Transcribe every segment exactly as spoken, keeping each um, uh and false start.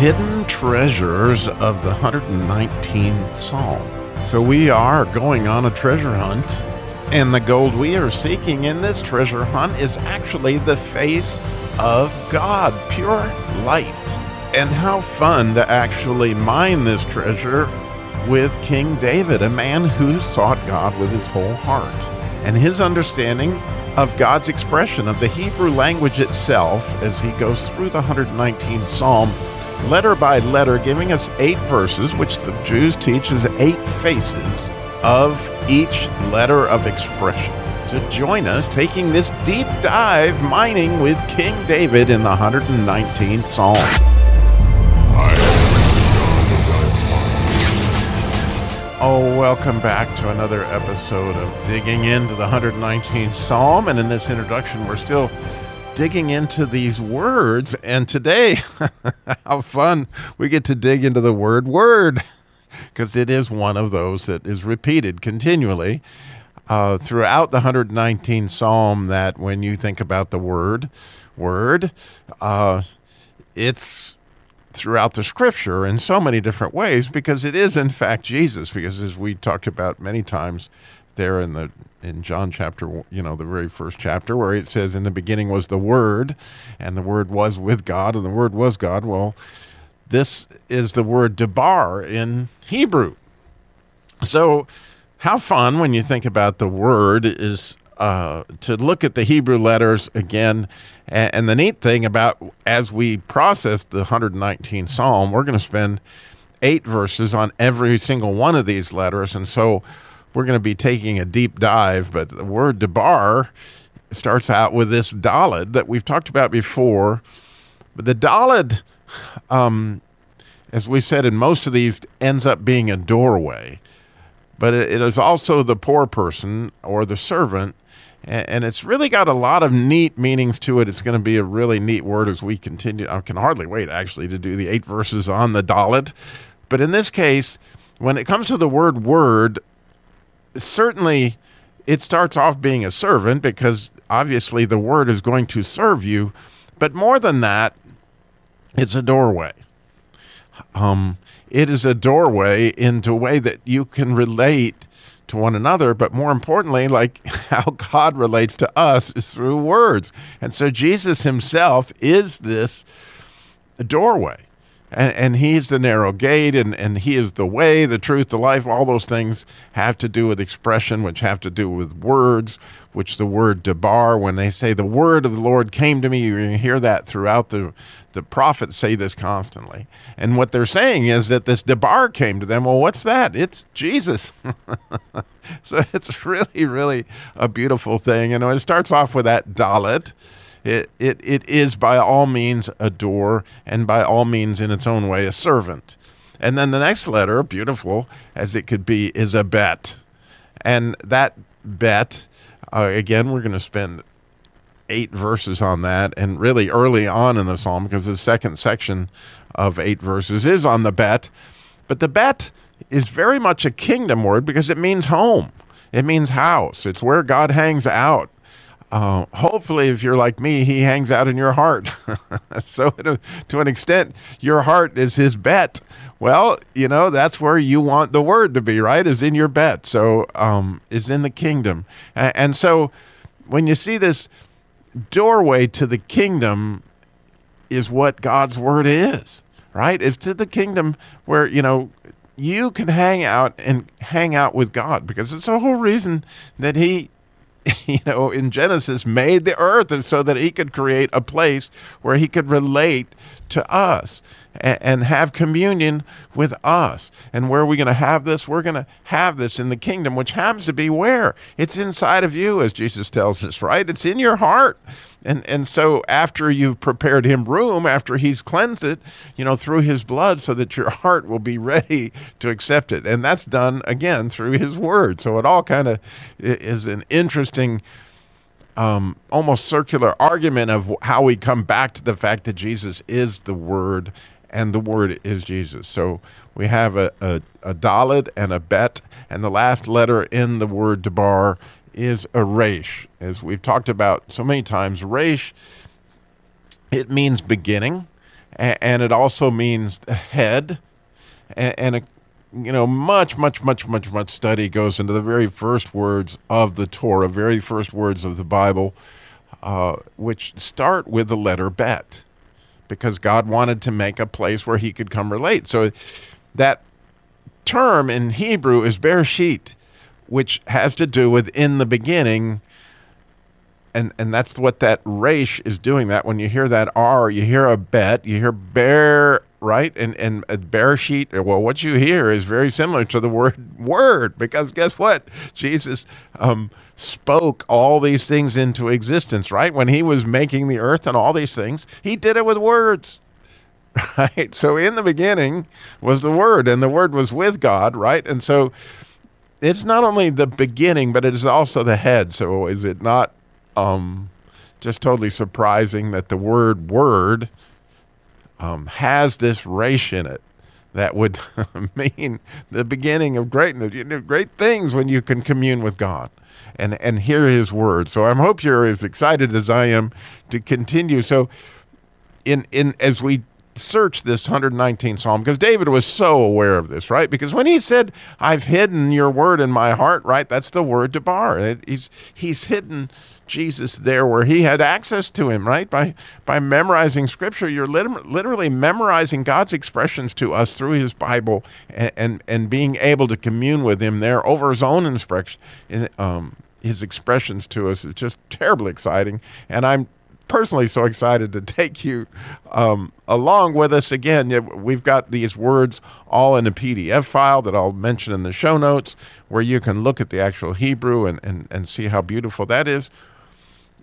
hidden treasures of the one hundred nineteenth Psalm. So we are going on a treasure hunt, and the gold we are seeking in this treasure hunt is actually the face of God, pure light. And how fun to actually mine this treasure with King David, a man who sought God with his whole heart. And his understanding of God's expression of the Hebrew language itself as he goes through the one hundred nineteenth Psalm, letter by letter, giving us eight verses, which the Jews teach as eight faces of each letter of expression. So join us taking this deep dive mining with King David in the one hundred nineteenth Psalm. Oh, welcome back to another episode of Digging Into the one hundred nineteenth Psalm. And in this introduction, we're still digging into these words. And today, how fun, we get to dig into the word word, because it is one of those that is repeated continually uh, throughout the one hundred nineteenth Psalm, that when you think about the word word, uh, it's throughout the scripture in so many different ways, because it is in fact Jesus. Because as we talked about many times there in the in John chapter, you know, the very first chapter, where it says, in the beginning was the Word, and the Word was with God, and the Word was God. Well, this is the word Dabar in Hebrew. So how fun, when you think about the word, is Uh, to look at the Hebrew letters again. And, and the neat thing about, as we process the one hundred nineteenth Psalm, we're going to spend eight verses on every single one of these letters. And so we're going to be taking a deep dive. But the word Dabar starts out with this Dalet that we've talked about before. But the Dalet, um, as we said, in most of these, ends up being a doorway. But it, it is also the poor person or the servant. And it's really got a lot of neat meanings to it. It's going to be a really neat word as we continue. I can hardly wait, actually, to do the eight verses on the Dalet. But in this case, when it comes to the word word, certainly it starts off being a servant, because obviously the word is going to serve you. But more than that, it's a doorway. Um, it is a doorway into a way that you can relate to one another, but more importantly, like how God relates to us is through words. And so Jesus himself is this doorway, and, and he's the narrow gate, and, and he is the way, the truth, the life. All those things have to do with expression, which have to do with words, which the word Dabar, when they say the word of the Lord came to me, you hear that throughout the, the prophets say this constantly. And what they're saying is that this Dabar came to them. Well, what's that? It's Jesus. So it's really, really a beautiful thing. And when it starts off with that Dalet, It, it it is by all means a door, and by all means in its own way a servant. And then the next letter, beautiful as it could be, is a bet. And that bet, uh, again, we're going to spend eight verses on that, and really early on in the psalm, because the second section of eight verses is on the bet. But the bet is very much a kingdom word, because it means home. It means house. It's where God hangs out. Uh, hopefully, if you're like me, he hangs out in your heart. So to, to an extent, your heart is his bet. Well, you know, that's where you want the word to be, right? Is in your bet. So um, is in the kingdom. And, and so when you see this doorway to the kingdom is what God's word is, right? It's to the kingdom where, you know, you can hang out and hang out with God, because it's the whole reason that he, you know, in Genesis, made the earth, and so that he could create a place where he could relate to us and, and have communion with us. And where are we going to have this? We're going to have this in the kingdom, which happens to be where? It's inside of you, as Jesus tells us, right? It's in your heart. And and so after you've prepared him room, after he's cleansed it, you know, through his blood, so that your heart will be ready to accept it. And that's done, again, through his word. So it all kind of is an interesting, um, almost circular argument of how we come back to the fact that Jesus is the word, and the word is Jesus. So we have a, a, a Dalet and a bet, and the last letter in the word Dabar is a resh. As we've talked about so many times, resh, it means beginning, and it also means head. And, a, you know, much, much, much, much, much study goes into the very first words of the Torah, very first words of the Bible, uh, which start with the letter bet, because God wanted to make a place where he could come relate. So that term in Hebrew is bereshit, which has to do with in the beginning, and and that's what that resh is doing. That when you hear that R, you hear a bet, you hear bear, right? And and a bereshit, well, what you hear is very similar to the word word, because guess what? Jesus um, spoke all these things into existence, right? When he was making the earth and all these things, he did it with words. Right? So in the beginning was the Word, and the Word was with God, right? And so it's not only the beginning, but it is also the head. So is it not um, just totally surprising that the word word um, has this resh in it that would mean the beginning of greatness, you know, great things when you can commune with God and, and hear his word. So I hope you're as excited as I am to continue. So in in as we search this one hundred nineteen Psalm, because David was so aware of this, right? Because when he said, I've hidden your word in my heart, right? That's the word Dabar. It, he's he's hidden Jesus there where he had access to him, right? By by memorizing scripture, you're lit- literally memorizing God's expressions to us through his Bible, and, and, and being able to commune with him there over his own inspection, um, his expressions to us is just terribly exciting. And I'm personally so excited to take you um, along with us again. We've got these words all in a P D F file that I'll mention in the show notes, where you can look at the actual Hebrew and, and, and see how beautiful that is.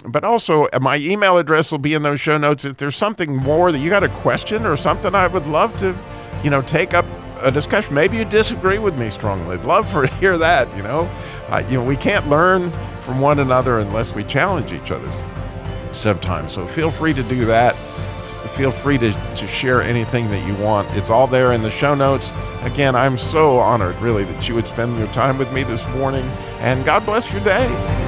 But also, my email address will be in those show notes. If there's something more that you got a question or something, I would love to, you know, take up a discussion. Maybe you disagree with me strongly. I'd love for to hear that. You know, uh, you know, we can't learn from one another unless we challenge each other sometimes. So feel free to do that. Feel free to, to share anything that you want. It's all there in the show notes. Again, I'm so honored, really, that you would spend your time with me this morning. And God bless your day.